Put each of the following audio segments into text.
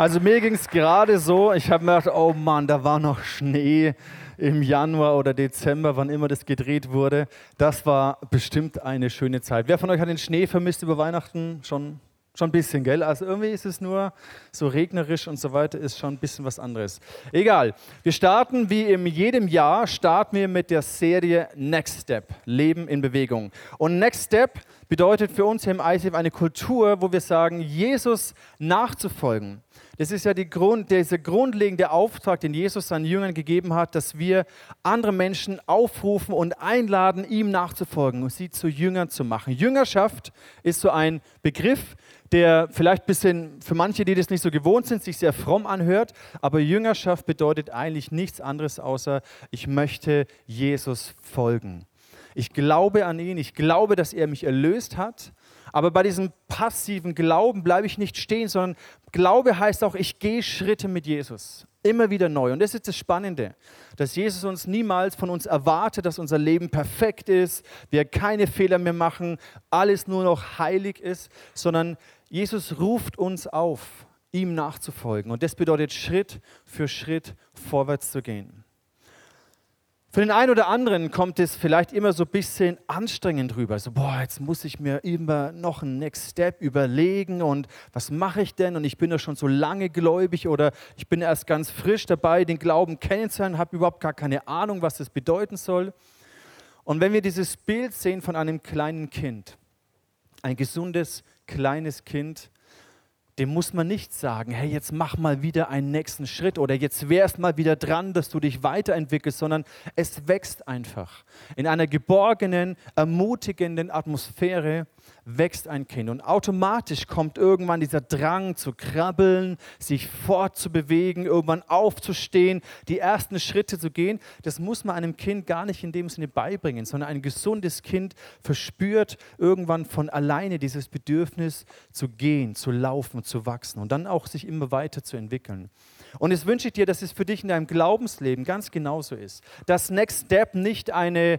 Also mir ging es gerade so, ich habe mir gedacht, oh Mann, da war noch Schnee im Januar oder Dezember, wann immer das gedreht wurde. Das war bestimmt eine schöne Zeit. Wer von euch hat den Schnee vermisst über Weihnachten? Schon ein bisschen, gell? Also irgendwie ist es nur so regnerisch und so weiter, ist schon ein bisschen was anderes. Egal, wir starten wie in jedem Jahr, starten wir mit der Serie Next Step, Leben in Bewegung. Und Next Step bedeutet für uns hier im ICF eine Kultur, wo wir sagen, Jesus nachzufolgen. Das ist ja dieser grundlegende Auftrag, den Jesus seinen Jüngern gegeben hat, dass wir andere Menschen aufrufen und einladen, ihm nachzufolgen und sie zu Jüngern zu machen. Jüngerschaft ist so ein Begriff, der vielleicht ein bisschen für manche, die das nicht so gewohnt sind, sich sehr fromm anhört, aber Jüngerschaft bedeutet eigentlich nichts anderes, außer ich möchte Jesus folgen. Ich glaube an ihn, ich glaube, dass er mich erlöst hat. Aber bei diesem passiven Glauben bleibe ich nicht stehen, sondern Glaube heißt auch, ich gehe Schritte mit Jesus. Immer wieder neu. Und das ist das Spannende, dass Jesus uns niemals von uns erwartet, dass unser Leben perfekt ist, wir keine Fehler mehr machen, alles nur noch heilig ist, sondern Jesus ruft uns auf, ihm nachzufolgen. Und das bedeutet, Schritt für Schritt vorwärts zu gehen. Für den einen oder anderen kommt es vielleicht immer so ein bisschen anstrengend rüber. So, jetzt muss ich mir immer noch einen Next Step überlegen und was mache ich denn? Und ich bin ja schon so lange gläubig oder ich bin erst ganz frisch dabei, den Glauben kennenzulernen, habe überhaupt gar keine Ahnung, was das bedeuten soll. Und wenn wir dieses Bild sehen von einem kleinen Kind, ein gesundes, kleines Kind, dem muss man nicht sagen, hey, jetzt mach mal wieder einen nächsten Schritt oder jetzt wärst mal wieder dran, dass du dich weiterentwickelst, sondern es wächst einfach. In einer geborgenen, ermutigenden Atmosphäre wächst ein Kind und automatisch kommt irgendwann dieser Drang zu krabbeln, sich fortzubewegen, irgendwann aufzustehen, die ersten Schritte zu gehen. Das muss man einem Kind gar nicht in dem Sinne beibringen, sondern ein gesundes Kind verspürt irgendwann von alleine dieses Bedürfnis zu gehen, zu laufen, zu wachsen und dann auch sich immer weiter zu entwickeln. Und es wünsche ich dir, dass es für dich in deinem Glaubensleben ganz genauso ist. Dass Next Step nicht ein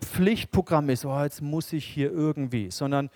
Pflichtprogramm ist, jetzt muss ich hier irgendwie, sondern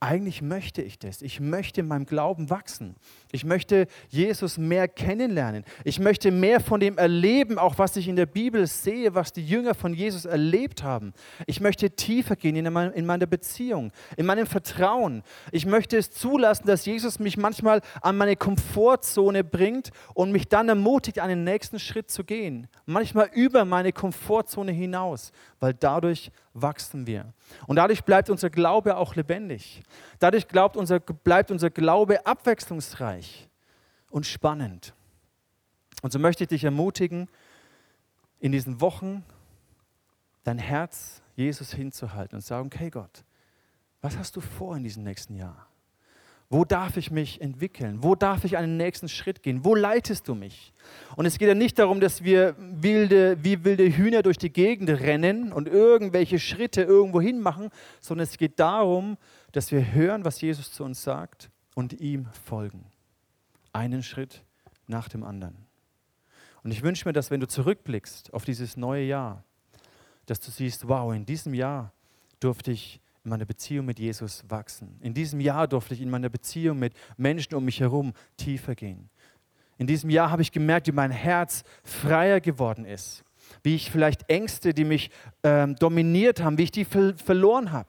eigentlich möchte ich das. Ich möchte in meinem Glauben wachsen. Ich möchte Jesus mehr kennenlernen. Ich möchte mehr von dem erleben, auch was ich in der Bibel sehe, was die Jünger von Jesus erlebt haben. Ich möchte tiefer gehen in meiner Beziehung, in meinem Vertrauen. Ich möchte es zulassen, dass Jesus mich manchmal an meine Komfortzone bringt und mich dann ermutigt, einen nächsten Schritt zu gehen. Manchmal über meine Komfortzone hinaus, weil dadurch wachsen wir. Und dadurch bleibt unser Glaube auch lebendig. Dadurch bleibt unser Glaube abwechslungsreich und spannend. Und so möchte ich dich ermutigen, in diesen Wochen dein Herz Jesus hinzuhalten und sagen, okay Gott, was hast du vor in diesem nächsten Jahr? Wo darf ich mich entwickeln? Wo darf ich einen nächsten Schritt gehen? Wo leitest du mich? Und es geht ja nicht darum, dass wir wie wilde Hühner durch die Gegend rennen und irgendwelche Schritte irgendwo hin machen, sondern es geht darum, dass wir hören, was Jesus zu uns sagt und ihm folgen. Einen Schritt nach dem anderen. Und ich wünsche mir, dass wenn du zurückblickst auf dieses neue Jahr, dass du siehst, in diesem Jahr durfte ich in meiner Beziehung mit Jesus wachsen. In diesem Jahr durfte ich in meiner Beziehung mit Menschen um mich herum tiefer gehen. In diesem Jahr habe ich gemerkt, wie mein Herz freier geworden ist. Wie ich vielleicht Ängste, die mich dominiert haben, wie ich die verloren habe.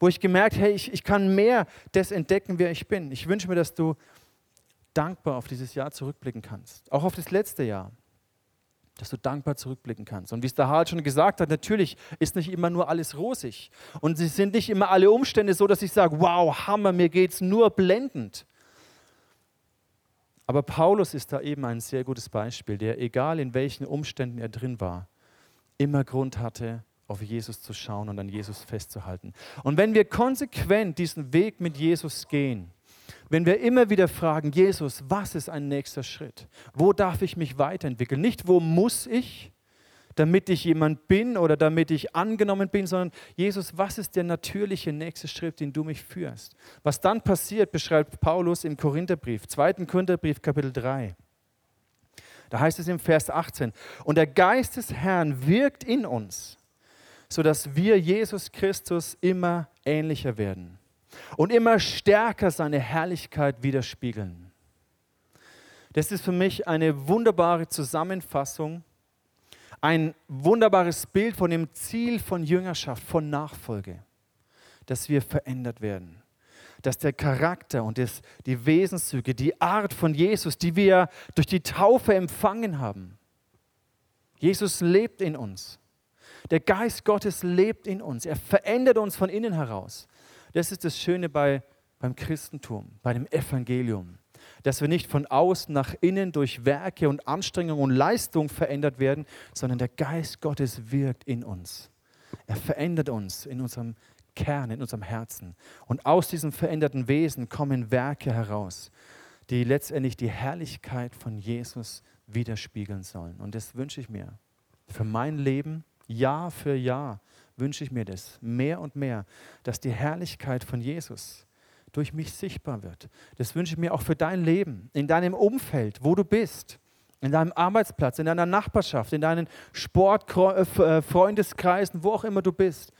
Wo ich gemerkt habe, ich kann mehr das entdecken, wer ich bin. Ich wünsche mir, dass du dankbar auf dieses Jahr zurückblicken kannst. Auch auf das letzte Jahr. Dass du dankbar zurückblicken kannst. Und wie es der Harald schon gesagt hat, natürlich ist nicht immer nur alles rosig. Und es sind nicht immer alle Umstände so, dass ich sage, Hammer, mir geht's nur blendend. Aber Paulus ist da eben ein sehr gutes Beispiel, der, egal in welchen Umständen er drin war, immer Grund hatte, auf Jesus zu schauen und an Jesus festzuhalten. Und wenn wir konsequent diesen Weg mit Jesus gehen, wenn wir immer wieder fragen, Jesus, was ist ein nächster Schritt? Wo darf ich mich weiterentwickeln? Nicht, wo muss ich, damit ich jemand bin oder damit ich angenommen bin, sondern Jesus, was ist der natürliche nächste Schritt, den du mich führst? Was dann passiert, beschreibt Paulus im Korintherbrief, 2. Korintherbrief, Kapitel 3. Da heißt es im Vers 18, und der Geist des Herrn wirkt in uns, sodass wir Jesus Christus immer ähnlicher werden. Und immer stärker seine Herrlichkeit widerspiegeln. Das ist für mich eine wunderbare Zusammenfassung, ein wunderbares Bild von dem Ziel von Jüngerschaft, von Nachfolge, dass wir verändert werden. Dass der Charakter und die Wesenszüge, die Art von Jesus, die wir durch die Taufe empfangen haben. Jesus lebt in uns. Der Geist Gottes lebt in uns. Er verändert uns von innen heraus. Das ist das Schöne beim Christentum, bei dem Evangelium. Dass wir nicht von außen nach innen durch Werke und Anstrengung und Leistung verändert werden, sondern der Geist Gottes wirkt in uns. Er verändert uns in unserem Kern, in unserem Herzen. Und aus diesem veränderten Wesen kommen Werke heraus, die letztendlich die Herrlichkeit von Jesus widerspiegeln sollen. Und das wünsche ich mir für mein Leben, Jahr für Jahr wünsche ich mir das mehr und mehr, dass die Herrlichkeit von Jesus durch mich sichtbar wird. Das wünsche ich mir auch für dein Leben, in deinem Umfeld, wo du bist, in deinem Arbeitsplatz, in deiner Nachbarschaft, in deinen Sportfreundeskreisen, wo auch immer du bist.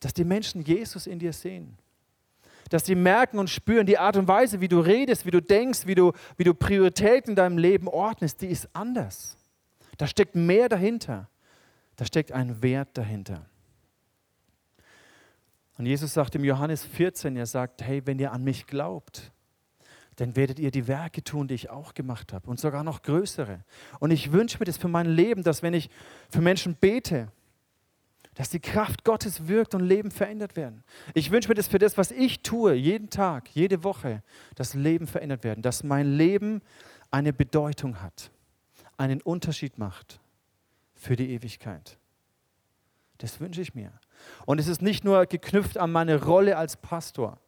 Dass die Menschen Jesus in dir sehen. Dass sie merken und spüren, die Art und Weise, wie du redest, wie du denkst, wie du Prioritäten in deinem Leben ordnest, die ist anders. Da steckt mehr dahinter. Da steckt ein Wert dahinter. Und Jesus sagt im Johannes 14, er sagt, hey, wenn ihr an mich glaubt, dann werdet ihr die Werke tun, die ich auch gemacht habe und sogar noch größere. Und ich wünsche mir das für mein Leben, dass wenn ich für Menschen bete, dass die Kraft Gottes wirkt und Leben verändert werden. Ich wünsche mir das für das, was ich tue, jeden Tag, jede Woche, dass Leben verändert werden, dass mein Leben eine Bedeutung hat, einen Unterschied macht für die Ewigkeit. Das wünsche ich mir. Und es ist nicht nur geknüpft an meine Rolle als Pastor,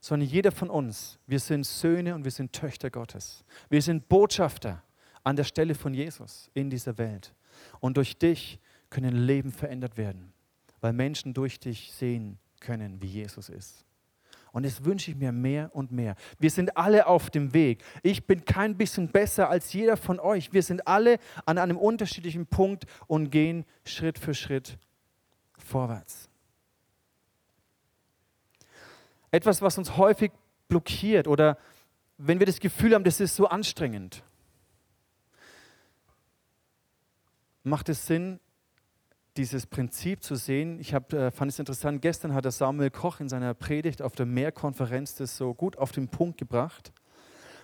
sondern jeder von uns, wir sind Söhne und wir sind Töchter Gottes. Wir sind Botschafter an der Stelle von Jesus in dieser Welt. Und durch dich können Leben verändert werden, weil Menschen durch dich sehen können, wie Jesus ist. Und das wünsche ich mir mehr und mehr. Wir sind alle auf dem Weg. Ich bin kein bisschen besser als jeder von euch. Wir sind alle an einem unterschiedlichen Punkt und gehen Schritt für Schritt vorwärts. Etwas, was uns häufig blockiert oder wenn wir das Gefühl haben, das ist so anstrengend, macht es Sinn, dieses Prinzip zu sehen. Fand es interessant, gestern hat der Samuel Koch in seiner Predigt auf der Mehrkonferenz das so gut auf den Punkt gebracht,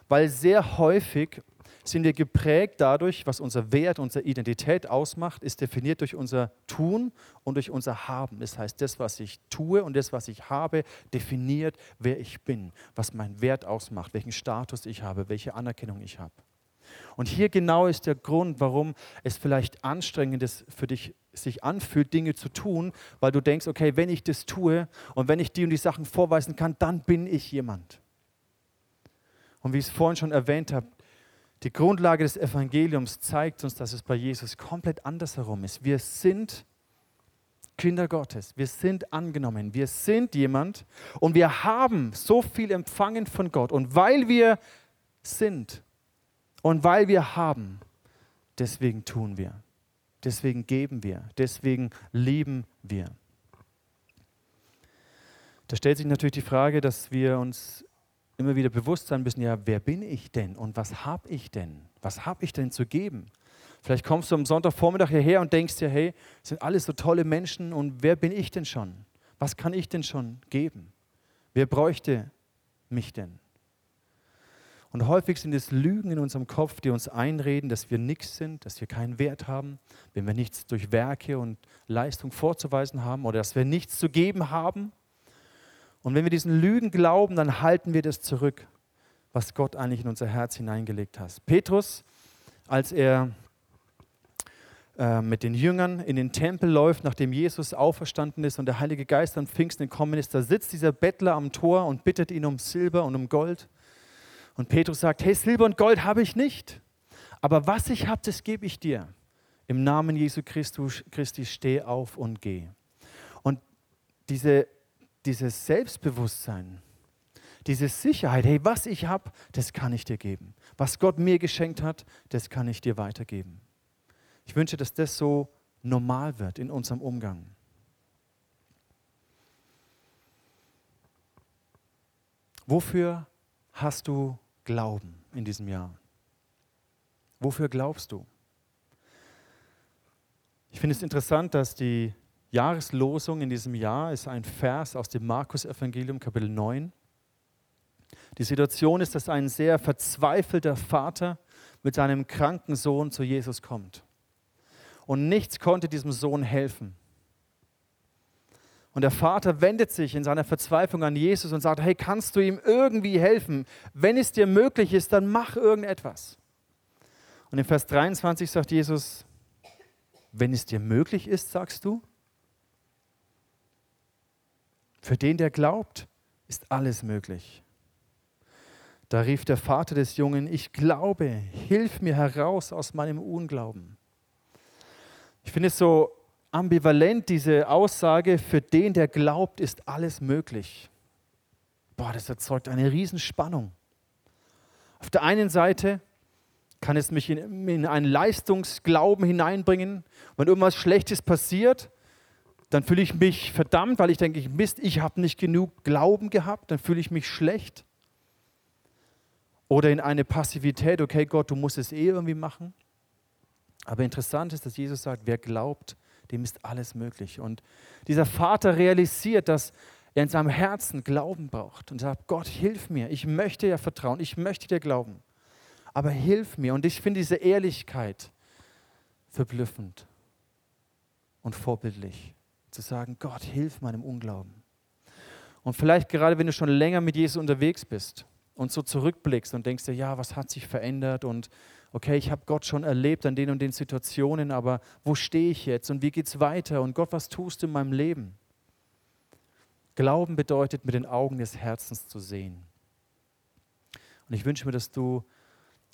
weil sehr häufig sind wir geprägt dadurch, was unser Wert, unsere Identität ausmacht, ist definiert durch unser Tun und durch unser Haben. Das heißt, das, was ich tue und das, was ich habe, definiert, wer ich bin, was mein Wert ausmacht, welchen Status ich habe, welche Anerkennung ich habe. Und hier genau ist der Grund, warum es vielleicht anstrengend ist für dich sich anfühlt, Dinge zu tun, weil du denkst, okay, wenn ich das tue und wenn ich die und die Sachen vorweisen kann, dann bin ich jemand. Und wie ich es vorhin schon erwähnt habe, die Grundlage des Evangeliums zeigt uns, dass es bei Jesus komplett andersherum ist. Wir sind Kinder Gottes, wir sind angenommen, wir sind jemand und wir haben so viel empfangen von Gott. Und weil wir sind, und weil wir haben, deswegen tun wir, deswegen geben wir, deswegen lieben wir. Da stellt sich natürlich die Frage, dass wir uns immer wieder bewusst sein müssen, ja, wer bin ich denn und was habe ich denn? Was habe ich denn zu geben? Vielleicht kommst du am Sonntagvormittag hierher und denkst dir, hey, das sind alles so tolle Menschen und wer bin ich denn schon? Was kann ich denn schon geben? Wer bräuchte mich denn? Und häufig sind es Lügen in unserem Kopf, die uns einreden, dass wir nichts sind, dass wir keinen Wert haben, wenn wir nichts durch Werke und Leistung vorzuweisen haben oder dass wir nichts zu geben haben. Und wenn wir diesen Lügen glauben, dann halten wir das zurück, was Gott eigentlich in unser Herz hineingelegt hat. Petrus, als er mit den Jüngern in den Tempel läuft, nachdem Jesus auferstanden ist und der Heilige Geist am Pfingsten gekommen ist, da sitzt dieser Bettler am Tor und bittet ihn um Silber und um Gold. Und Petrus sagt, hey, Silber und Gold habe ich nicht, aber was ich habe, das gebe ich dir. Im Namen Jesu Christi, steh auf und geh. Und dieses Selbstbewusstsein, diese Sicherheit, hey, was ich habe, das kann ich dir geben. Was Gott mir geschenkt hat, das kann ich dir weitergeben. Ich wünsche, dass das so normal wird in unserem Umgang. Wofür hast du Glauben in diesem Jahr? Wofür glaubst du? Ich finde es interessant, dass die Jahreslosung in diesem Jahr ist ein Vers aus dem Markus-Evangelium, Kapitel 9. Die Situation ist, dass ein sehr verzweifelter Vater mit seinem kranken Sohn zu Jesus kommt. Und nichts konnte diesem Sohn helfen. Und der Vater wendet sich in seiner Verzweiflung an Jesus und sagt, hey, kannst du ihm irgendwie helfen? Wenn es dir möglich ist, dann mach irgendetwas. Und in Vers 23 sagt Jesus, wenn es dir möglich ist, sagst du? Für den, der glaubt, ist alles möglich. Da rief der Vater des Jungen, ich glaube, hilf mir heraus aus meinem Unglauben. Ich finde es so ambivalent, diese Aussage, für den, der glaubt, ist alles möglich. Boah, das erzeugt eine Riesenspannung. Auf der einen Seite kann es mich in einen Leistungsglauben hineinbringen. Wenn irgendwas Schlechtes passiert, dann fühle ich mich verdammt, weil ich denke, Mist, ich habe nicht genug Glauben gehabt, dann fühle ich mich schlecht. Oder in eine Passivität, okay Gott, du musst es eh irgendwie machen. Aber interessant ist, dass Jesus sagt, wer glaubt, dem ist alles möglich. Und dieser Vater realisiert, dass er in seinem Herzen Glauben braucht und sagt, Gott, hilf mir, ich möchte ja vertrauen, ich möchte dir glauben, aber hilf mir. Und ich finde diese Ehrlichkeit verblüffend und vorbildlich, zu sagen, Gott, hilf meinem Unglauben. Und vielleicht gerade, wenn du schon länger mit Jesus unterwegs bist und so zurückblickst und denkst dir, ja, was hat sich verändert und okay, ich habe Gott schon erlebt an den und den Situationen, aber wo stehe ich jetzt und wie geht es weiter? Und Gott, was tust du in meinem Leben? Glauben bedeutet, mit den Augen des Herzens zu sehen. Und ich wünsche mir, dass du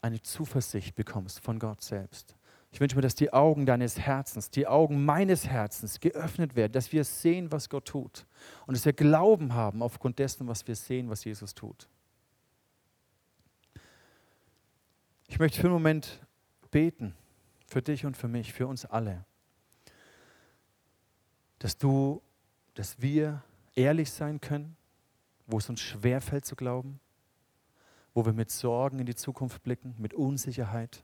eine Zuversicht bekommst von Gott selbst. Ich wünsche mir, dass die Augen deines Herzens, die Augen meines Herzens geöffnet werden, dass wir sehen, was Gott tut. Und dass wir Glauben haben aufgrund dessen, was wir sehen, was Jesus tut. Ich möchte für einen Moment beten, für dich und für mich, für uns alle, dass wir ehrlich sein können, wo es uns schwerfällt zu glauben, wo wir mit Sorgen in die Zukunft blicken, mit Unsicherheit,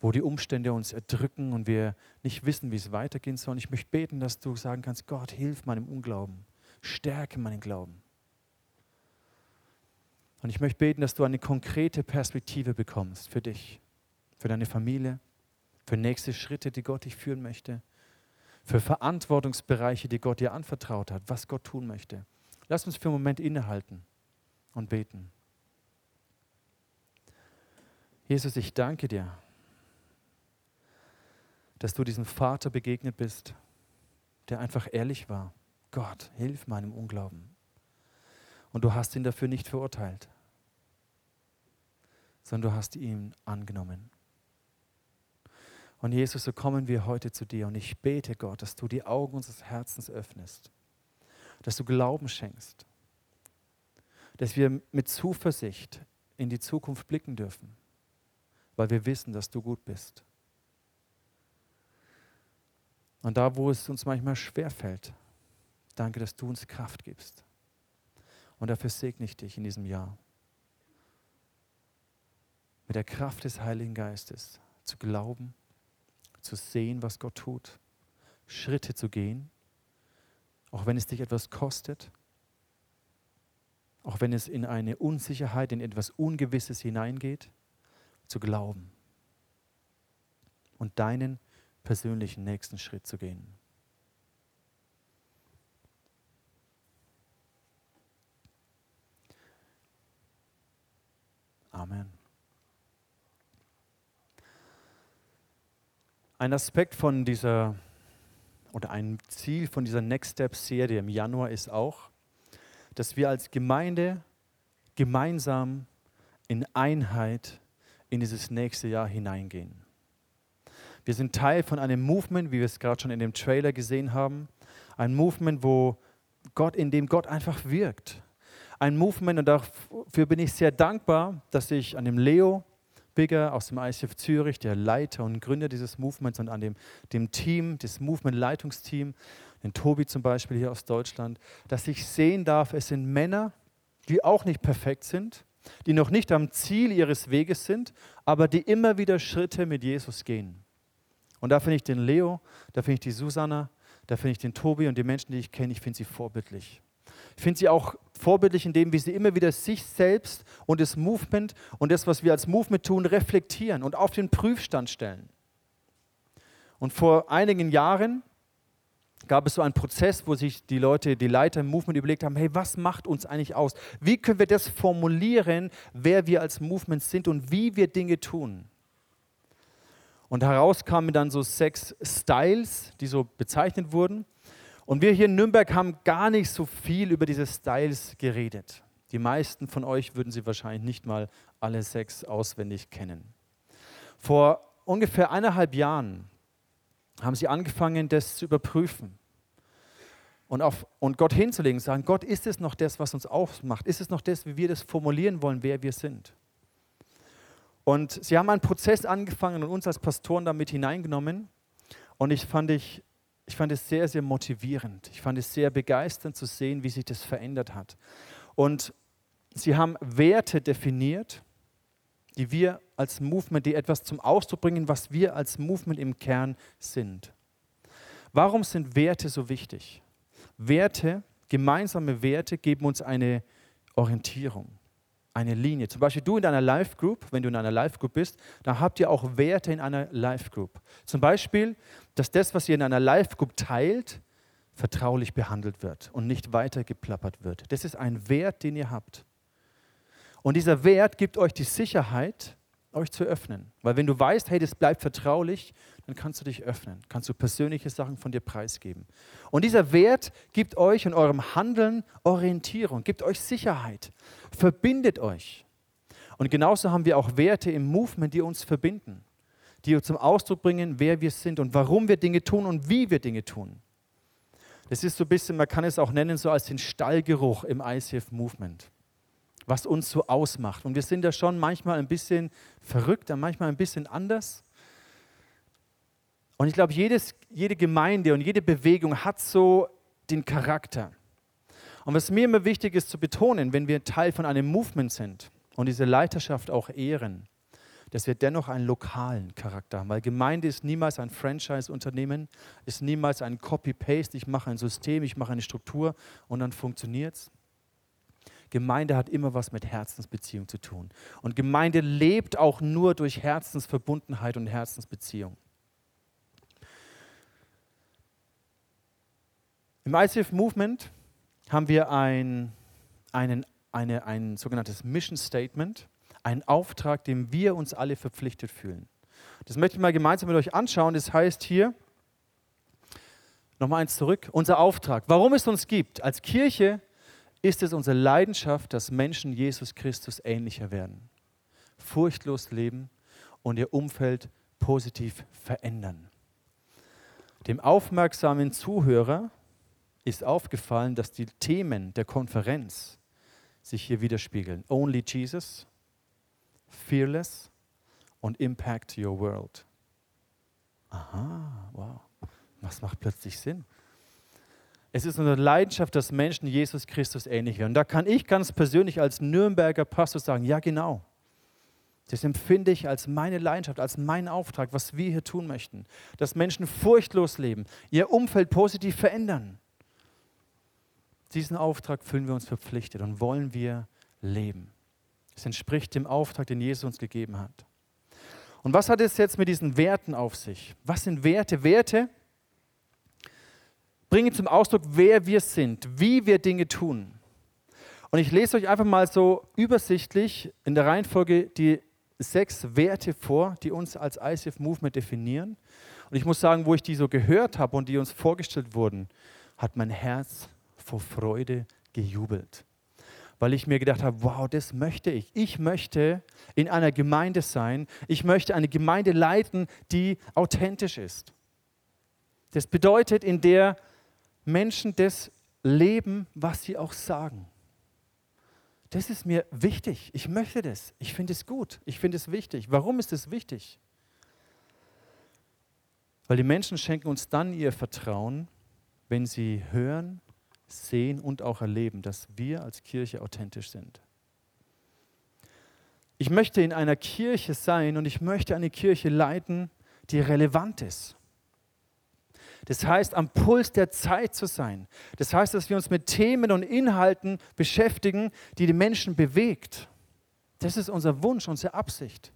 wo die Umstände uns erdrücken und wir nicht wissen, wie es weitergehen soll. Ich möchte beten, dass du sagen kannst, Gott, hilf meinem Unglauben, stärke meinen Glauben. Und ich möchte beten, dass du eine konkrete Perspektive bekommst für dich, für deine Familie, für nächste Schritte, die Gott dich führen möchte, für Verantwortungsbereiche, die Gott dir anvertraut hat, was Gott tun möchte. Lass uns für einen Moment innehalten und beten. Jesus, ich danke dir, dass du diesem Vater begegnet bist, der einfach ehrlich war. Gott, hilf meinem Unglauben. Und du hast ihn dafür nicht verurteilt, sondern du hast ihn angenommen. Und Jesus, so kommen wir heute zu dir und ich bete, Gott, dass du die Augen unseres Herzens öffnest, dass du Glauben schenkst, dass wir mit Zuversicht in die Zukunft blicken dürfen, weil wir wissen, dass du gut bist. Und da, wo es uns manchmal schwerfällt, danke, dass du uns Kraft gibst. Und dafür segne ich dich in diesem Jahr. Mit der Kraft des Heiligen Geistes zu glauben, zu sehen, was Gott tut, Schritte zu gehen, auch wenn es dich etwas kostet, auch wenn es in eine Unsicherheit, in etwas Ungewisses hineingeht, zu glauben und deinen persönlichen nächsten Schritt zu gehen. Amen. Ein Aspekt von dieser, oder ein Ziel von dieser Next Step-Serie im Januar ist auch, dass wir als Gemeinde gemeinsam in Einheit in dieses nächste Jahr hineingehen. Wir sind Teil von einem Movement, wie wir es gerade schon in dem Trailer gesehen haben, ein Movement, in dem Gott einfach wirkt. Ein Movement und dafür bin ich sehr dankbar, dass ich an dem Leo Bigger aus dem ICF Zürich, der Leiter und Gründer dieses Movements und an dem Team, das Movement-Leitungsteam, den Tobi zum Beispiel hier aus Deutschland, dass ich sehen darf, es sind Männer, die auch nicht perfekt sind, die noch nicht am Ziel ihres Weges sind, aber die immer wieder Schritte mit Jesus gehen. Und da finde ich den Leo, da finde ich die Susanna, da finde ich den Tobi und die Menschen, die ich kenne, ich finde sie vorbildlich. Ich finde sie auch vorbildlich in dem, wie sie immer wieder sich selbst und das Movement und das, was wir als Movement tun, reflektieren und auf den Prüfstand stellen. Und vor einigen Jahren gab es so einen Prozess, wo sich die Leute, die Leiter im Movement überlegt haben, hey, was macht uns eigentlich aus? Wie können wir das formulieren, wer wir als Movement sind und wie wir Dinge tun? Und heraus kamen dann so 6 Styles, die so bezeichnet wurden. Und wir hier in Nürnberg haben gar nicht so viel über diese Styles geredet. Die meisten von euch würden sie wahrscheinlich nicht mal alle 6 auswendig kennen. Vor ungefähr 1,5 Jahren haben sie angefangen, das zu überprüfen und Gott hinzulegen, sagen, Gott, ist es noch das, was uns ausmacht? Ist es noch das, wie wir das formulieren wollen, wer wir sind? Und sie haben einen Prozess angefangen und uns als Pastoren damit hineingenommen. Und ich fand es sehr, sehr motivierend. Ich fand es sehr begeisternd zu sehen, wie sich das verändert hat. Und sie haben Werte definiert, die wir als Movement, die etwas zum Ausdruck bringen, was wir als Movement im Kern sind. Warum sind Werte so wichtig? Werte, gemeinsame Werte geben uns eine Orientierung, eine Linie. Zum Beispiel du in deiner Life Group, wenn du in einer Life Group bist, dann habt ihr auch Werte in einer Life Group. Zum Beispiel, dass das, was ihr in einer Life Group teilt, vertraulich behandelt wird und nicht weitergeplappert wird. Das ist ein Wert, den ihr habt. Und dieser Wert gibt euch die Sicherheit, euch zu öffnen. Weil wenn du weißt, hey, das bleibt vertraulich, dann kannst du dich öffnen, kannst du persönliche Sachen von dir preisgeben. Und dieser Wert gibt euch in eurem Handeln Orientierung, gibt euch Sicherheit, verbindet euch. Und genauso haben wir auch Werte im Movement, die uns verbinden, die zum Ausdruck bringen, wer wir sind und warum wir Dinge tun und wie wir Dinge tun. Das ist so ein bisschen, man kann es auch nennen, so als den Stallgeruch im ICF Movement, was uns so ausmacht. Und wir sind da schon manchmal ein bisschen verrückt, manchmal ein bisschen anders. Und ich glaube, jede Gemeinde und jede Bewegung hat so den Charakter. Und was mir immer wichtig ist zu betonen, wenn wir Teil von einem Movement sind und diese Leiterschaft auch ehren, dass wir dennoch einen lokalen Charakter haben. Weil Gemeinde ist niemals ein Franchise-Unternehmen, ist niemals ein Copy-Paste, ich mache ein System, ich mache eine Struktur und dann funktioniert es. Gemeinde hat immer was mit Herzensbeziehung zu tun. Und Gemeinde lebt auch nur durch Herzensverbundenheit und Herzensbeziehung. Im ICF Movement haben wir ein sogenanntes Mission Statement, einen Auftrag, dem wir uns alle verpflichtet fühlen. Das möchte ich mal gemeinsam mit euch anschauen. Das heißt hier, nochmal eins zurück, unser Auftrag. Warum es uns gibt als Kirche, ist es unsere Leidenschaft, dass Menschen Jesus Christus ähnlicher werden, furchtlos leben und ihr Umfeld positiv verändern. Dem aufmerksamen Zuhörer ist aufgefallen, dass die Themen der Konferenz sich hier widerspiegeln. Only Jesus, Fearless und Impact Your World. Aha, wow, was macht plötzlich Sinn? Es ist unsere Leidenschaft, dass Menschen Jesus Christus ähnlich werden. Und da kann ich ganz persönlich als Nürnberger Pastor sagen, ja genau, das empfinde ich als meine Leidenschaft, als meinen Auftrag, was wir hier tun möchten. Dass Menschen furchtlos leben, ihr Umfeld positiv verändern. Diesen Auftrag fühlen wir uns verpflichtet und wollen wir leben. Es entspricht dem Auftrag, den Jesus uns gegeben hat. Und was hat es jetzt mit diesen Werten auf sich? Was sind Werte? Werte bringen zum Ausdruck, wer wir sind, wie wir Dinge tun. Und ich lese euch einfach mal so übersichtlich in der Reihenfolge die 6 Werte vor, die uns als ICF Movement definieren. Und ich muss sagen, wo ich die so gehört habe und die uns vorgestellt wurden, hat mein Herz vor Freude gejubelt. Weil ich mir gedacht habe, wow, das möchte ich. Ich möchte in einer Gemeinde sein. Ich möchte eine Gemeinde leiten, die authentisch ist. Das bedeutet, in der Menschen das leben, was sie auch sagen. Das ist mir wichtig. Ich möchte das. Ich finde es gut. Ich finde es wichtig. Warum ist es wichtig? Weil die Menschen schenken uns dann ihr Vertrauen, wenn sie hören, sehen und auch erleben, dass wir als Kirche authentisch sind. Ich möchte in einer Kirche sein und ich möchte eine Kirche leiten, die relevant ist. Das heißt, am Puls der Zeit zu sein. Das heißt, dass wir uns mit Themen und Inhalten beschäftigen, die die Menschen bewegt. Das ist unser Wunsch, unsere Absicht.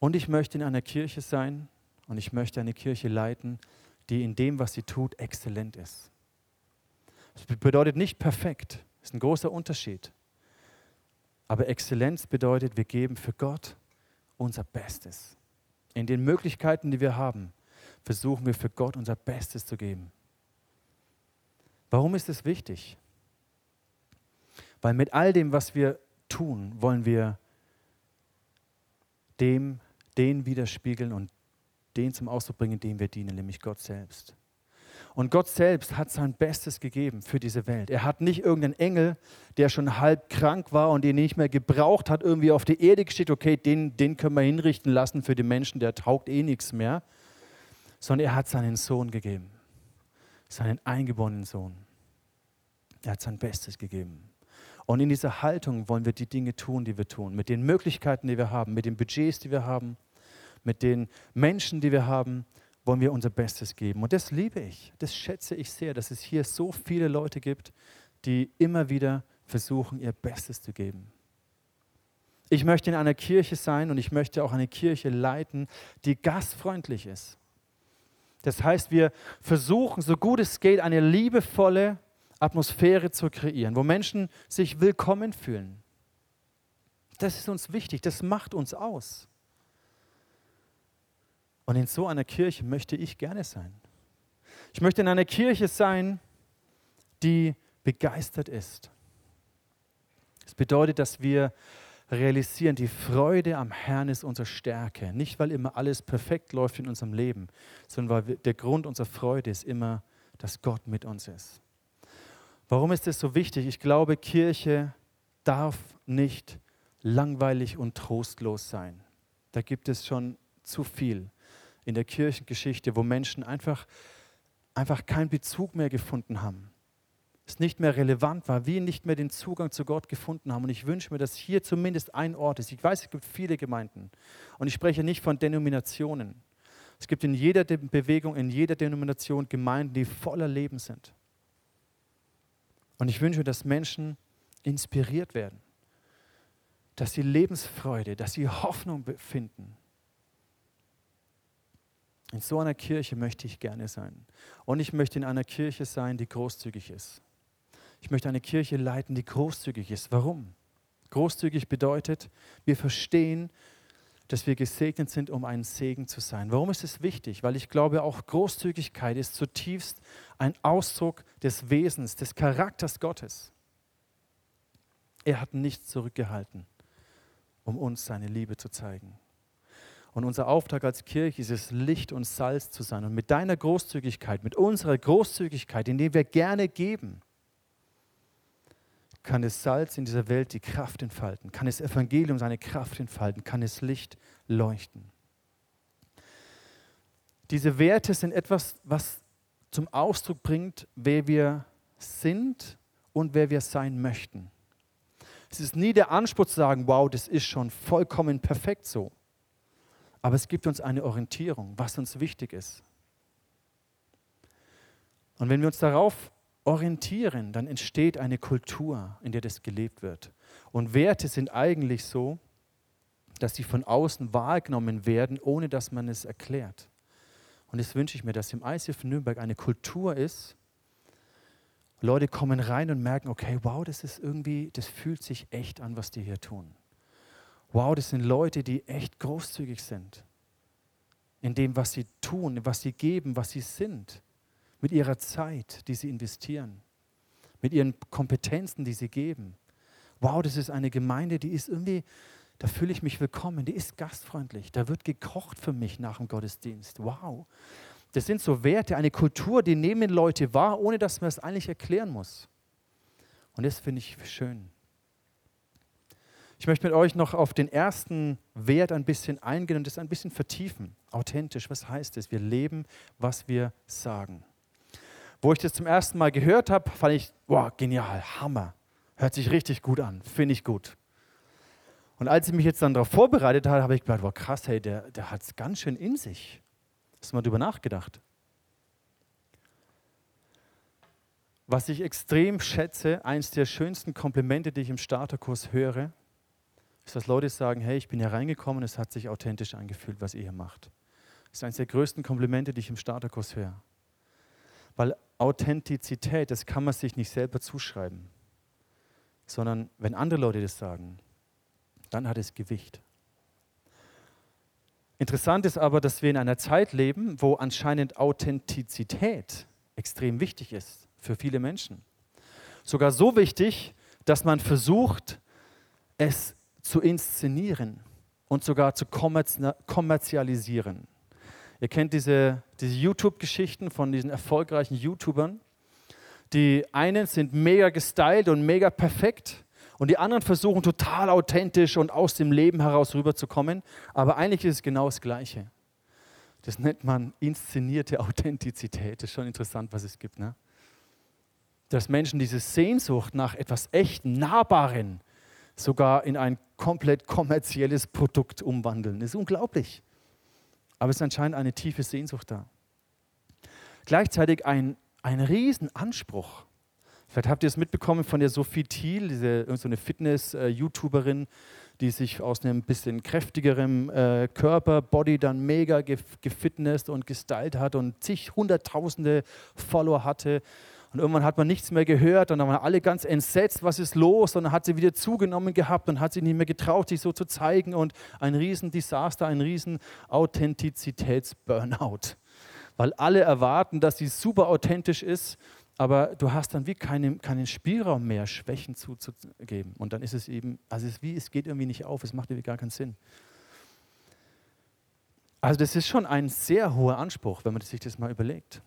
Und ich möchte in einer Kirche sein und ich möchte eine Kirche leiten, die in dem, was sie tut, exzellent ist. Das bedeutet nicht perfekt, das ist ein großer Unterschied. Aber Exzellenz bedeutet, wir geben für Gott unser Bestes. In den Möglichkeiten, die wir haben, versuchen wir für Gott unser Bestes zu geben. Warum ist es wichtig? Weil mit all dem, was wir tun, wollen wir den widerspiegeln und den zum Ausdruck bringen, dem wir dienen, nämlich Gott selbst. Und Gott selbst hat sein Bestes gegeben für diese Welt. Er hat nicht irgendeinen Engel, der schon halb krank war und den nicht mehr gebraucht hat, irgendwie auf die Erde geschickt, okay, den können wir hinrichten lassen für den Menschen, der taugt eh nichts mehr. Sondern er hat seinen Sohn gegeben, seinen eingeborenen Sohn. Er hat sein Bestes gegeben. Und in dieser Haltung wollen wir die Dinge tun, die wir tun, mit den Möglichkeiten, die wir haben, mit den Budgets, die wir haben, mit den Menschen, die wir haben, wollen wir unser Bestes geben. Und das liebe ich, das schätze ich sehr, dass es hier so viele Leute gibt, die immer wieder versuchen, ihr Bestes zu geben. Ich möchte in einer Kirche sein und ich möchte auch eine Kirche leiten, die gastfreundlich ist. Das heißt, wir versuchen, so gut es geht, eine liebevolle Atmosphäre zu kreieren, wo Menschen sich willkommen fühlen. Das ist uns wichtig, das macht uns aus. Und in so einer Kirche möchte ich gerne sein. Ich möchte in einer Kirche sein, die begeistert ist. Das bedeutet, dass wir realisieren, die Freude am Herrn ist unsere Stärke. Nicht, weil immer alles perfekt läuft in unserem Leben, sondern weil der Grund unserer Freude ist immer, dass Gott mit uns ist. Warum ist das so wichtig? Ich glaube, Kirche darf nicht langweilig und trostlos sein. Da gibt es schon zu viel in der Kirchengeschichte, wo Menschen einfach keinen Bezug mehr gefunden haben. Es nicht mehr relevant war, wir nicht mehr den Zugang zu Gott gefunden haben. Und ich wünsche mir, dass hier zumindest ein Ort ist. Ich weiß, es gibt viele Gemeinden. Und ich spreche nicht von Denominationen. Es gibt in jeder Bewegung, in jeder Denomination Gemeinden, die voller Leben sind. Und ich wünsche mir, dass Menschen inspiriert werden. Dass sie Lebensfreude, dass sie Hoffnung finden. In so einer Kirche möchte ich gerne sein. Und ich möchte in einer Kirche sein, die großzügig ist. Ich möchte eine Kirche leiten, die großzügig ist. Warum? Großzügig bedeutet, wir verstehen, dass wir gesegnet sind, um ein Segen zu sein. Warum ist es wichtig? Weil ich glaube, auch Großzügigkeit ist zutiefst ein Ausdruck des Wesens, des Charakters Gottes. Er hat nichts zurückgehalten, um uns seine Liebe zu zeigen. Und unser Auftrag als Kirche ist es, Licht und Salz zu sein. Und mit deiner Großzügigkeit, mit unserer Großzügigkeit, indem wir gerne geben, kann das Salz in dieser Welt die Kraft entfalten, kann das Evangelium seine Kraft entfalten, kann das Licht leuchten. Diese Werte sind etwas, was zum Ausdruck bringt, wer wir sind und wer wir sein möchten. Es ist nie der Anspruch zu sagen, wow, das ist schon vollkommen perfekt so. Aber es gibt uns eine Orientierung, was uns wichtig ist. Und wenn wir uns darauf orientieren, dann entsteht eine Kultur, in der das gelebt wird. Und Werte sind eigentlich so, dass sie von außen wahrgenommen werden, ohne dass man es erklärt. Und das wünsche ich mir, dass im ICF Nürnberg eine Kultur ist. Leute kommen rein und merken, okay, wow, das ist irgendwie, das fühlt sich echt an, was die hier tun. Wow, das sind Leute, die echt großzügig sind. In dem, was sie tun, was sie geben, was sie sind. Mit ihrer Zeit, die sie investieren. Mit ihren Kompetenzen, die sie geben. Wow, das ist eine Gemeinde, die ist irgendwie, da fühle ich mich willkommen, die ist gastfreundlich. Da wird gekocht für mich nach dem Gottesdienst. Wow, das sind so Werte, eine Kultur, die nehmen Leute wahr, ohne dass man es eigentlich erklären muss. Und das finde ich schön. Ich möchte mit euch noch auf den ersten Wert ein bisschen eingehen und das ein bisschen vertiefen. Authentisch, was heißt das? Wir leben, was wir sagen. Wo ich das zum ersten Mal gehört habe, fand ich, wow, genial, Hammer. Hört sich richtig gut an, finde ich gut. Und als ich mich jetzt dann darauf vorbereitet habe, habe ich gedacht, wow, krass, hey, der hat es ganz schön in sich. Hast du mal drüber nachgedacht? Was ich extrem schätze, eins der schönsten Komplimente, die ich im Starterkurs höre, ist, dass Leute sagen, hey, ich bin hier reingekommen, es hat sich authentisch angefühlt, was ihr hier macht. Das ist eines der größten Komplimente, die ich im Starterkurs höre. Weil Authentizität, das kann man sich nicht selber zuschreiben, sondern wenn andere Leute das sagen, dann hat es Gewicht. Interessant ist aber, dass wir in einer Zeit leben, wo anscheinend Authentizität extrem wichtig ist für viele Menschen. Sogar so wichtig, dass man versucht, es zu inszenieren und sogar zu kommerzialisieren. Ihr kennt diese YouTube-Geschichten von diesen erfolgreichen YouTubern. Die einen sind mega gestylt und mega perfekt. Und die anderen versuchen total authentisch und aus dem Leben heraus rüberzukommen. Aber eigentlich ist es genau das Gleiche. Das nennt man inszenierte Authentizität. Das ist schon interessant, was es gibt, ne? Dass Menschen diese Sehnsucht nach etwas Echtem, Nahbaren sogar in ein komplett kommerzielles Produkt umwandeln. Das ist unglaublich. Aber es ist anscheinend eine tiefe Sehnsucht da. Gleichzeitig ein Riesenanspruch. Vielleicht habt ihr es mitbekommen von der Sophie Thiel, so eine Fitness-YouTuberin, die sich aus einem bisschen kräftigerem Körperbody dann mega gefitnessed und gestylt hat und zig hunderttausende Follower hatte. Und irgendwann hat man nichts mehr gehört und dann waren alle ganz entsetzt, was ist los? Und dann hat sie wieder zugenommen gehabt und hat sich nicht mehr getraut, sich so zu zeigen. Und ein Riesendesaster, ein Riesen-Authentizitäts-Burnout. Weil alle erwarten, dass sie super authentisch ist, aber du hast dann wie keinen Spielraum mehr, Schwächen zuzugeben. Und dann ist es eben, es geht irgendwie nicht auf, es macht irgendwie gar keinen Sinn. Also das ist schon ein sehr hoher Anspruch, wenn man sich das mal überlegt.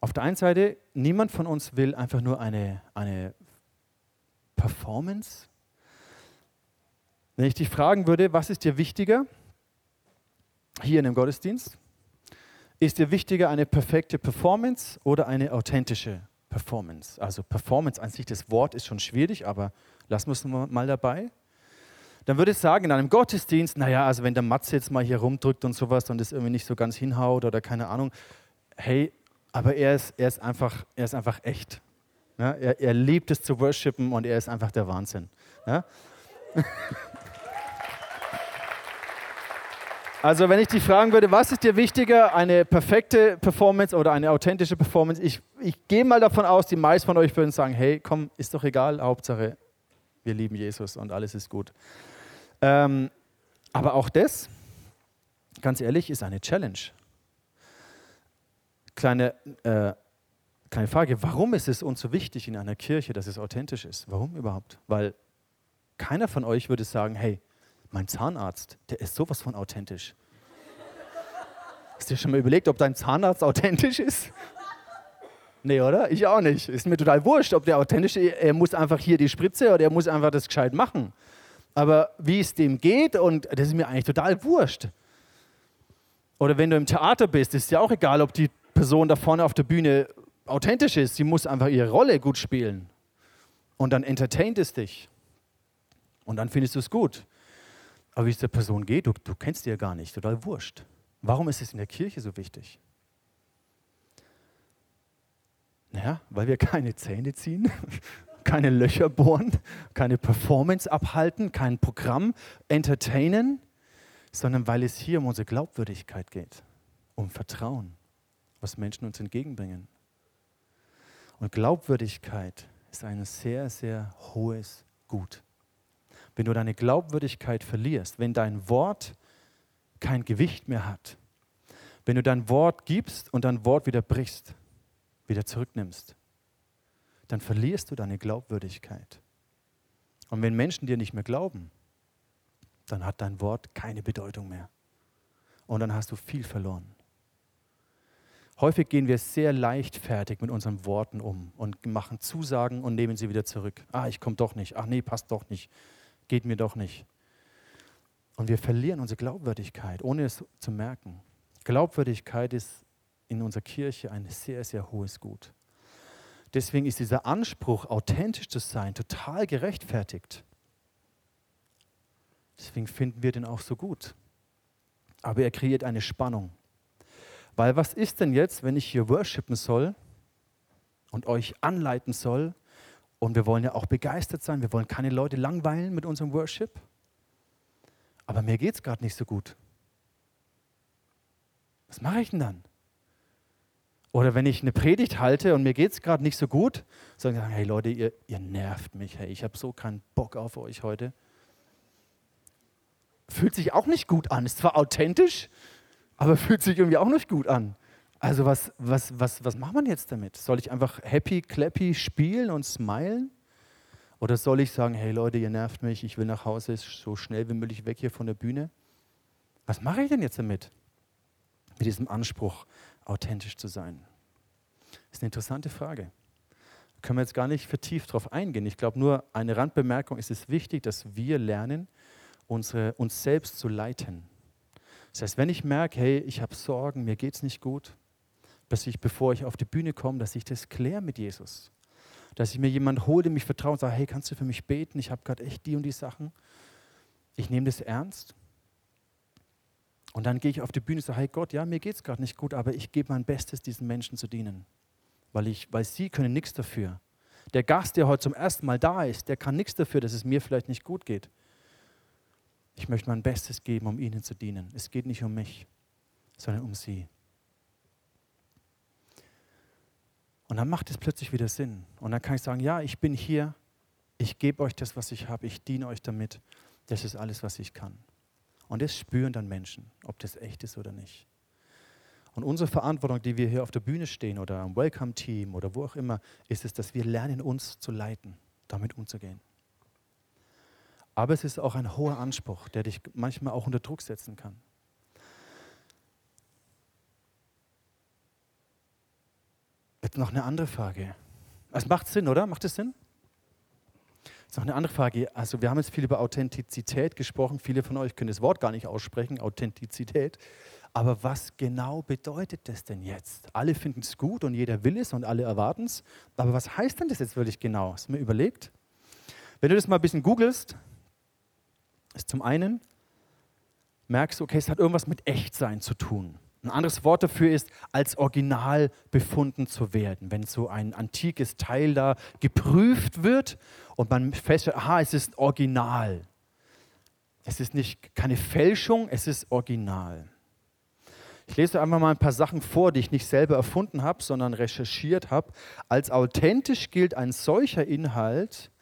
Auf der einen Seite, niemand von uns will einfach nur eine Performance. Wenn ich dich fragen würde, was ist dir wichtiger hier in dem Gottesdienst? Ist dir wichtiger eine perfekte Performance oder eine authentische Performance? Also Performance an sich, das Wort ist schon schwierig, aber lassen wir es mal dabei. Dann würde ich sagen, in einem Gottesdienst, also wenn der Matze jetzt mal hier rumdrückt und sowas und das irgendwie nicht so ganz hinhaut oder keine Ahnung, hey, aber er ist einfach echt. Ja, er liebt es zu worshipen und er ist einfach der Wahnsinn. Ja? Also wenn ich dich fragen würde, was ist dir wichtiger, eine perfekte Performance oder eine authentische Performance? Ich gehe mal davon aus, die meisten von euch würden sagen, hey, komm, ist doch egal, Hauptsache, wir lieben Jesus und alles ist gut. Aber auch das, ganz ehrlich, ist eine Challenge. Kleine Frage, warum ist es uns so wichtig in einer Kirche, dass es authentisch ist? Warum überhaupt? Weil keiner von euch würde sagen, hey, mein Zahnarzt, der ist sowas von authentisch. Hast du dir schon mal überlegt, ob dein Zahnarzt authentisch ist? Nee, oder? Ich auch nicht. Ist mir total wurscht, ob der authentisch ist. Er muss einfach hier die Spritze oder er muss einfach das gescheit machen. Aber wie es dem geht, und das ist mir eigentlich total wurscht. Oder wenn du im Theater bist, ist ja auch egal, ob die Person da vorne auf der Bühne authentisch ist. Sie muss einfach ihre Rolle gut spielen. Und dann entertaint es dich. Und dann findest du es gut. Aber wie es der Person geht, du kennst die ja gar nicht, total wurscht. Warum ist es in der Kirche so wichtig? Naja, weil wir keine Zähne ziehen, keine Löcher bohren, keine Performance abhalten, kein Programm entertainen, sondern weil es hier um unsere Glaubwürdigkeit geht, um Vertrauen, was Menschen uns entgegenbringen. Und Glaubwürdigkeit ist ein sehr, sehr hohes Gut. Wenn du deine Glaubwürdigkeit verlierst, wenn dein Wort kein Gewicht mehr hat, wenn du dein Wort gibst und dein Wort wieder brichst, wieder zurücknimmst, dann verlierst du deine Glaubwürdigkeit. Und wenn Menschen dir nicht mehr glauben, dann hat dein Wort keine Bedeutung mehr. Und dann hast du viel verloren. Häufig gehen wir sehr leichtfertig mit unseren Worten um und machen Zusagen und nehmen sie wieder zurück. Ich komme doch nicht. Nee, passt doch nicht. Geht mir doch nicht. Und wir verlieren unsere Glaubwürdigkeit, ohne es zu merken. Glaubwürdigkeit ist in unserer Kirche ein sehr, sehr hohes Gut. Deswegen ist dieser Anspruch, authentisch zu sein, total gerechtfertigt. Deswegen finden wir den auch so gut. Aber er kreiert eine Spannung. Weil was ist denn jetzt, wenn ich hier worshipen soll und euch anleiten soll? Und wir wollen ja auch begeistert sein. Wir wollen keine Leute langweilen mit unserem Worship. Aber mir geht es gerade nicht so gut. Was mache ich denn dann? Oder wenn ich eine Predigt halte und mir geht es gerade nicht so gut, sagen, hey Leute, ihr nervt mich. Hey, ich habe so keinen Bock auf euch heute. Fühlt sich auch nicht gut an. Ist zwar authentisch, aber fühlt sich irgendwie auch nicht gut an. Also was macht man jetzt damit? Soll ich einfach happy, clappy spielen und smilen? Oder soll ich sagen, hey Leute, ihr nervt mich, ich will nach Hause, so schnell wie möglich weg hier von der Bühne? Was mache ich denn jetzt damit? Mit diesem Anspruch, authentisch zu sein. Das ist eine interessante Frage. Da können wir jetzt gar nicht vertieft drauf eingehen. Ich glaube, nur eine Randbemerkung, es ist wichtig, dass wir lernen, uns selbst zu leiten. Das heißt, wenn ich merke, hey, ich habe Sorgen, mir geht es nicht gut, dass ich, bevor ich auf die Bühne komme, dass ich das kläre mit Jesus. Dass ich mir jemanden hole, dem ich vertraue und sage, hey, kannst du für mich beten? Ich habe gerade echt die und die Sachen. Ich nehme das ernst. Und dann gehe ich auf die Bühne und sage, hey Gott, ja, mir geht es gerade nicht gut, aber ich gebe mein Bestes, diesen Menschen zu dienen. Weil sie können nichts dafür. Der Gast, der heute zum ersten Mal da ist, der kann nichts dafür, dass es mir vielleicht nicht gut geht. Ich möchte mein Bestes geben, um ihnen zu dienen. Es geht nicht um mich, sondern um sie. Und dann macht es plötzlich wieder Sinn. Und dann kann ich sagen, ja, ich bin hier, ich gebe euch das, was ich habe, ich diene euch damit. Das ist alles, was ich kann. Und das spüren dann Menschen, ob das echt ist oder nicht. Und unsere Verantwortung, die wir hier auf der Bühne stehen oder am Welcome-Team oder wo auch immer, ist es, dass wir lernen, uns zu leiten, damit umzugehen. Aber es ist auch ein hoher Anspruch, der dich manchmal auch unter Druck setzen kann. Jetzt noch eine andere Frage. Es macht Sinn, oder? Macht es Sinn? Jetzt noch eine andere Frage. Also wir haben jetzt viel über Authentizität gesprochen. Viele von euch können das Wort gar nicht aussprechen, Authentizität. Aber was genau bedeutet das denn jetzt? Alle finden es gut und jeder will es und alle erwarten es. Aber was heißt denn das jetzt wirklich genau? Hast du mir überlegt? Wenn du das mal ein bisschen googelst, ist zum einen, merkst du, okay, es hat irgendwas mit Echtsein zu tun. Ein anderes Wort dafür ist, als Original befunden zu werden. Wenn so ein antikes Teil da geprüft wird und man feststellt, aha, es ist original. Es ist keine Fälschung, es ist original. Ich lese einfach mal ein paar Sachen vor, die ich nicht selber erfunden habe, sondern recherchiert habe. Als authentisch gilt ein solcher Inhalt,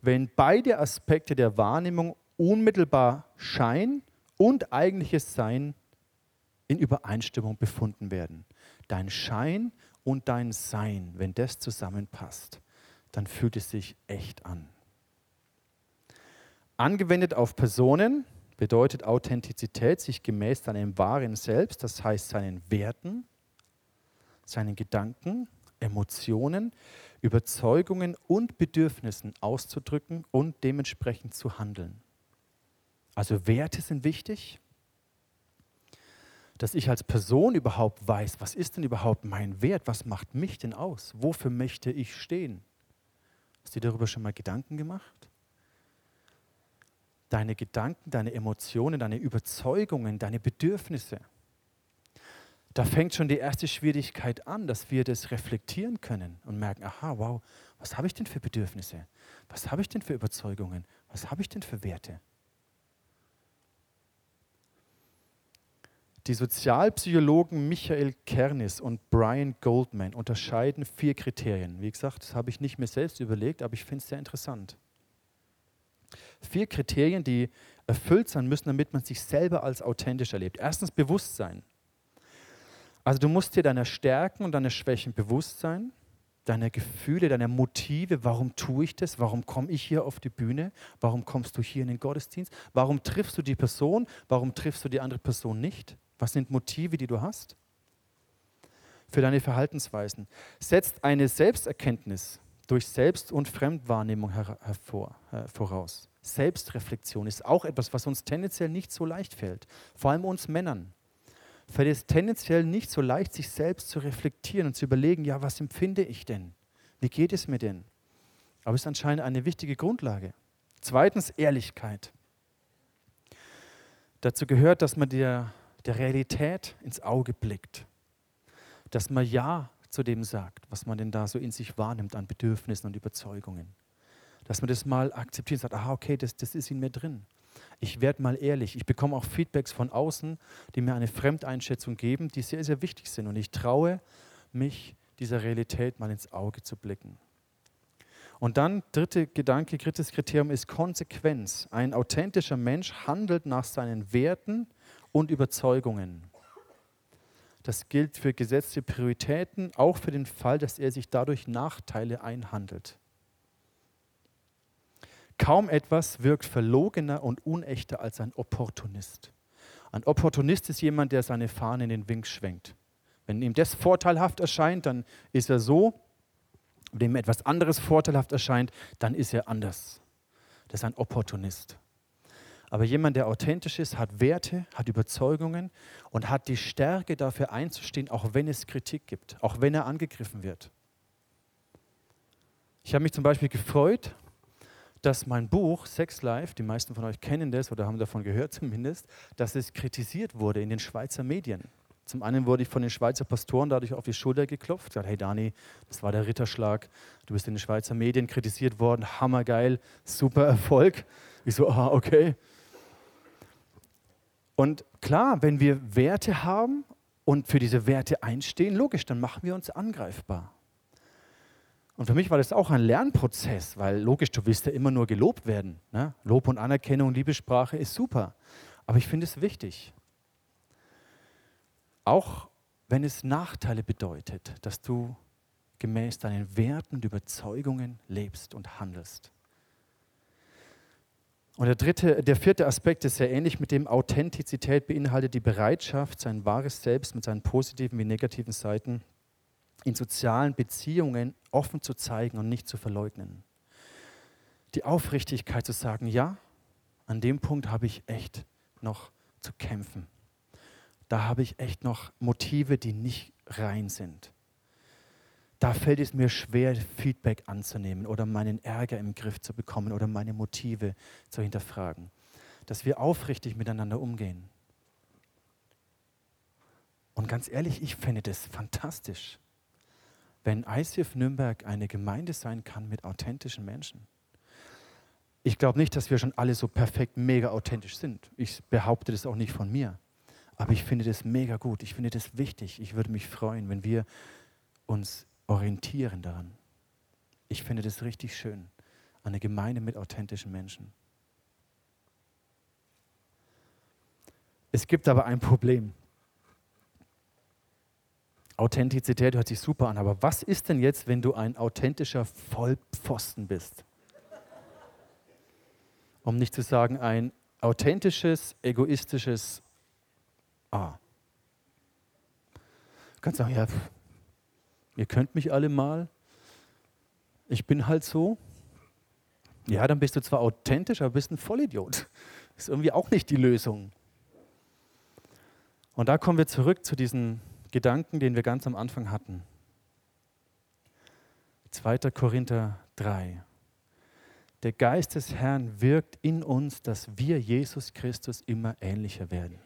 wenn beide Aspekte der Wahrnehmung unmittelbar Schein und eigentliches Sein in Übereinstimmung befunden werden. Dein Schein und dein Sein, wenn das zusammenpasst, dann fühlt es sich echt an. Angewendet auf Personen bedeutet Authentizität, sich gemäß deinem wahren Selbst, das heißt seinen Werten, seinen Gedanken, Emotionen, Überzeugungen und Bedürfnissen auszudrücken und dementsprechend zu handeln. Also Werte sind wichtig, dass ich als Person überhaupt weiß, was ist denn überhaupt mein Wert, was macht mich denn aus, wofür möchte ich stehen? Hast du dir darüber schon mal Gedanken gemacht? Deine Gedanken, deine Emotionen, deine Überzeugungen, deine Bedürfnisse. Da fängt schon die erste Schwierigkeit an, dass wir das reflektieren können und merken, aha, wow, was habe ich denn für Bedürfnisse? Was habe ich denn für Überzeugungen? Was habe ich denn für Werte? Die Sozialpsychologen Michael Kernis und Brian Goldman unterscheiden 4 Kriterien. Wie gesagt, das habe ich nicht mir selbst überlegt, aber ich finde es sehr interessant. 4 Kriterien, die erfüllt sein müssen, damit man sich selber als authentisch erlebt. Erstens Bewusstsein. Also du musst dir deiner Stärken und deiner Schwächen bewusst sein, deiner Gefühle, deiner Motive, warum tue ich das, warum komme ich hier auf die Bühne, warum kommst du hier in den Gottesdienst, warum triffst du die Person, warum triffst du die andere Person nicht, was sind Motive, die du hast für deine Verhaltensweisen. Setzt eine Selbsterkenntnis durch Selbst- und Fremdwahrnehmung voraus. Selbstreflexion ist auch etwas, was uns tendenziell nicht so leicht fällt, vor allem uns Männern. Fällt es tendenziell nicht so leicht, sich selbst zu reflektieren und zu überlegen, ja, was empfinde ich denn? wie geht es mir denn? Aber es ist anscheinend eine wichtige Grundlage. Zweitens, Ehrlichkeit. Dazu gehört, dass man der Realität ins Auge blickt. Dass man Ja zu dem sagt, was man denn da so in sich wahrnimmt an Bedürfnissen und Überzeugungen. Dass man das mal akzeptiert und sagt, aha, okay, das ist in mir drin. Ich werde mal ehrlich. Ich bekomme auch Feedbacks von außen, die mir eine Fremdeinschätzung geben, die sehr, sehr wichtig sind. Und ich traue mich, dieser Realität mal ins Auge zu blicken. Und dann, drittes Kriterium ist Konsequenz. Ein authentischer Mensch handelt nach seinen Werten und Überzeugungen. Das gilt für gesetzte Prioritäten, auch für den Fall, dass er sich dadurch Nachteile einhandelt. Kaum etwas wirkt verlogener und unechter als ein Opportunist. Ein Opportunist ist jemand, der seine Fahne in den Wind schwenkt. Wenn ihm das vorteilhaft erscheint, dann ist er so. Wenn ihm etwas anderes vorteilhaft erscheint, dann ist er anders. Das ist ein Opportunist. Aber jemand, der authentisch ist, hat Werte, hat Überzeugungen und hat die Stärke, dafür einzustehen, auch wenn es Kritik gibt, auch wenn er angegriffen wird. Ich habe mich zum Beispiel gefreut, dass mein Buch Sex Life, die meisten von euch kennen das oder haben davon gehört zumindest, dass es kritisiert wurde in den Schweizer Medien. Zum einen wurde ich von den Schweizer Pastoren dadurch auf die Schulter geklopft, gesagt, hey Dani, das war der Ritterschlag, du bist in den Schweizer Medien kritisiert worden, hammergeil, super Erfolg. Ich so, ah, okay. Und klar, wenn wir Werte haben und für diese Werte einstehen, logisch, dann machen wir uns angreifbar. Und für mich war das auch ein Lernprozess, weil logisch, du willst ja immer nur gelobt werden. Ne? Lob und Anerkennung, Liebessprache ist super. Aber ich finde es wichtig. Auch wenn es Nachteile bedeutet, dass du gemäß deinen Werten und Überzeugungen lebst und handelst. Und der vierte Aspekt ist sehr ähnlich mit dem Authentizität, beinhaltet die Bereitschaft, sein wahres Selbst mit seinen positiven wie negativen Seiten in sozialen Beziehungen offen zu zeigen und nicht zu verleugnen. Die Aufrichtigkeit zu sagen, ja, an dem Punkt habe ich echt noch zu kämpfen. Da habe ich echt noch Motive, die nicht rein sind. Da fällt es mir schwer, Feedback anzunehmen oder meinen Ärger im Griff zu bekommen oder meine Motive zu hinterfragen. Dass wir aufrichtig miteinander umgehen. Und ganz ehrlich, ich fände das fantastisch, wenn ICF Nürnberg eine Gemeinde sein kann mit authentischen Menschen. Ich glaube nicht, dass wir schon alle so perfekt mega authentisch sind. Ich behaupte das auch nicht von mir. Aber ich finde das mega gut, ich finde das wichtig. Ich würde mich freuen, wenn wir uns orientieren daran. Ich finde das richtig schön, eine Gemeinde mit authentischen Menschen. Es gibt aber ein Problem. Authentizität hört sich super an, aber was ist denn jetzt, wenn du ein authentischer Vollpfosten bist? Um nicht zu sagen, ein authentisches, egoistisches Du kannst sagen, ja, ihr könnt mich alle mal, ich bin halt so. Ja, dann bist du zwar authentisch, aber bist ein Vollidiot. Ist irgendwie auch nicht die Lösung. Und da kommen wir zurück zu diesen Gedanken, den wir ganz am Anfang hatten. 2. Korinther 3. Der Geist des Herrn wirkt in uns, dass wir Jesus Christus immer ähnlicher werden.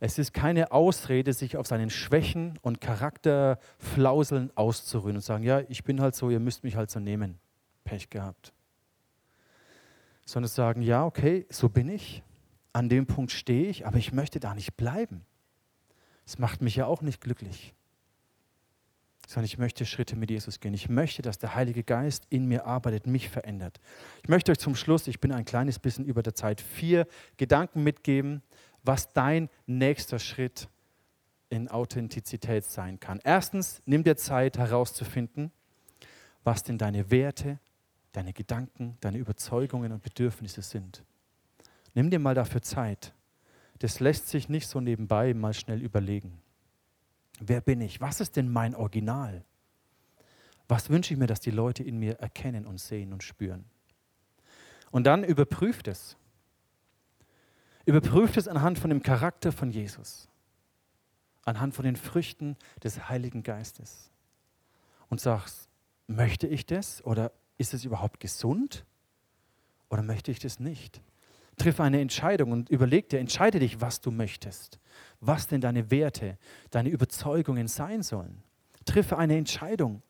Es ist keine Ausrede, sich auf seinen Schwächen und Charakterflauseln auszuruhen und zu sagen, ja, ich bin halt so, ihr müsst mich halt so nehmen. Pech gehabt. Sondern sagen, ja, okay, so bin ich, an dem Punkt stehe ich, aber ich möchte da nicht bleiben. Das macht mich ja auch nicht glücklich. Sondern ich möchte Schritte mit Jesus gehen. Ich möchte, dass der Heilige Geist in mir arbeitet, mich verändert. Ich möchte euch zum Schluss, ich bin ein kleines bisschen über der Zeit, 4 Gedanken mitgeben, was dein nächster Schritt in Authentizität sein kann. Erstens, nimm dir Zeit herauszufinden, was denn deine Werte, deine Gedanken, deine Überzeugungen und Bedürfnisse sind. Nimm dir mal dafür Zeit. Das lässt sich nicht so nebenbei mal schnell überlegen. Wer bin ich? Was ist denn mein Original? Was wünsche ich mir, dass die Leute in mir erkennen und sehen und spüren? Und dann überprüft es. Überprüft es anhand von dem Charakter von Jesus, anhand von den Früchten des Heiligen Geistes und sagst, möchte ich das oder ist es überhaupt gesund oder möchte ich das nicht? Triff eine Entscheidung und überleg dir, entscheide dich, was du möchtest, was denn deine Werte, deine Überzeugungen sein sollen. Triff eine Entscheidung.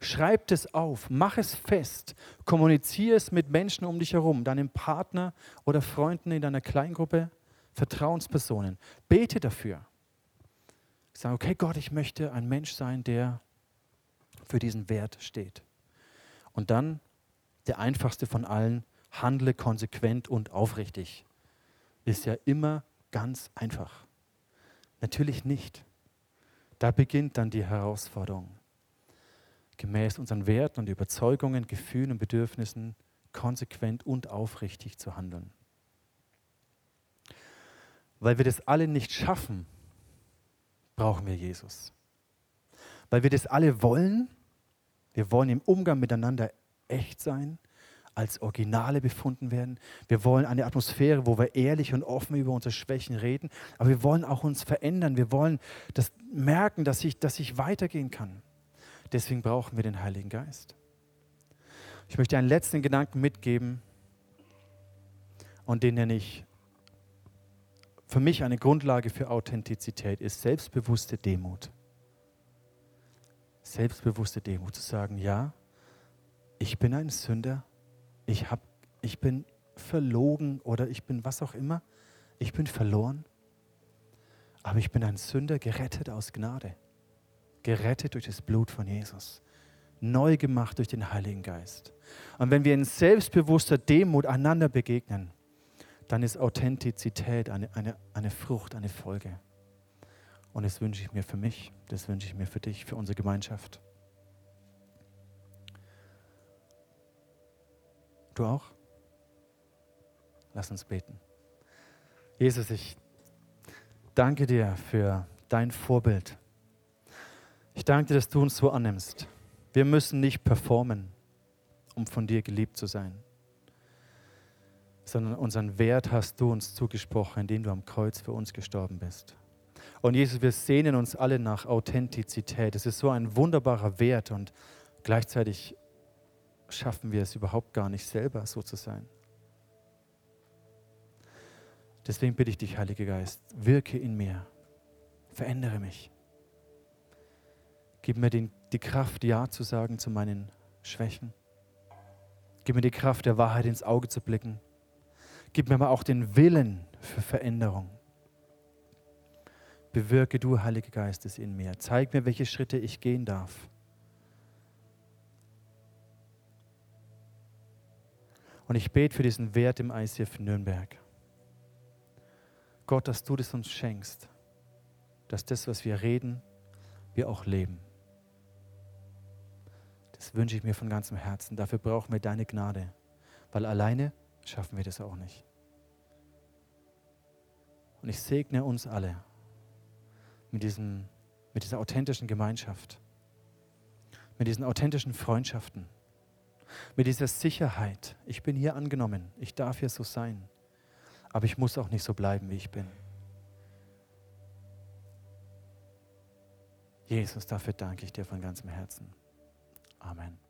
Schreib es auf, mach es fest, kommuniziere es mit Menschen um dich herum, deinem Partner oder Freunden in deiner Kleingruppe, Vertrauenspersonen. Bete dafür. Sag, okay Gott, ich möchte ein Mensch sein, der für diesen Wert steht. Und dann, der einfachste von allen, handle konsequent und aufrichtig. Ist ja immer ganz einfach. Natürlich nicht. Da beginnt dann die Herausforderung. Gemäß unseren Werten und Überzeugungen, Gefühlen und Bedürfnissen konsequent und aufrichtig zu handeln. Weil wir das alle nicht schaffen, brauchen wir Jesus. Weil wir das alle wollen, wir wollen im Umgang miteinander echt sein, als Originale befunden werden. Wir wollen eine Atmosphäre, wo wir ehrlich und offen über unsere Schwächen reden, aber wir wollen auch uns verändern. Wir wollen das merken, dass ich weitergehen kann. Deswegen brauchen wir den Heiligen Geist. Ich möchte einen letzten Gedanken mitgeben und den nenne ich für mich eine Grundlage für Authentizität ist selbstbewusste Demut. Selbstbewusste Demut, zu sagen, ja, ich bin ein Sünder, ich bin verlogen oder ich bin was auch immer, ich bin verloren, aber ich bin ein Sünder, gerettet aus Gnade, gerettet durch das Blut von Jesus, neu gemacht durch den Heiligen Geist. Und wenn wir in selbstbewusster Demut einander begegnen, dann ist Authentizität eine Frucht, eine Folge. Und das wünsche ich mir für mich, das wünsche ich mir für dich, für unsere Gemeinschaft. Du auch? Lass uns beten. Jesus, ich danke dir für dein Vorbild. Ich danke dir, dass du uns so annimmst. Wir müssen nicht performen, um von dir geliebt zu sein, sondern unseren Wert hast du uns zugesprochen, indem du am Kreuz für uns gestorben bist. Und Jesus, wir sehnen uns alle nach Authentizität. Es ist so ein wunderbarer Wert und gleichzeitig schaffen wir es überhaupt gar nicht selber, so zu sein. Deswegen bitte ich dich, Heiliger Geist, wirke in mir, verändere mich. Gib mir die Kraft, Ja zu sagen zu meinen Schwächen. Gib mir die Kraft, der Wahrheit ins Auge zu blicken. Gib mir aber auch den Willen für Veränderung. Bewirke du, Heiliger Geist, es in mir. Zeig mir, welche Schritte ich gehen darf. Und ich bete für diesen Wert im ICF Nürnberg. Gott, dass du das uns schenkst, dass das, was wir reden, wir auch leben. Das wünsche ich mir von ganzem Herzen. Dafür brauchen wir deine Gnade, weil alleine schaffen wir das auch nicht. Und ich segne uns alle mit dieser authentischen Gemeinschaft, mit diesen authentischen Freundschaften, mit dieser Sicherheit, ich bin hier angenommen, ich darf hier so sein, aber ich muss auch nicht so bleiben, wie ich bin. Jesus, dafür danke ich dir von ganzem Herzen. Amen.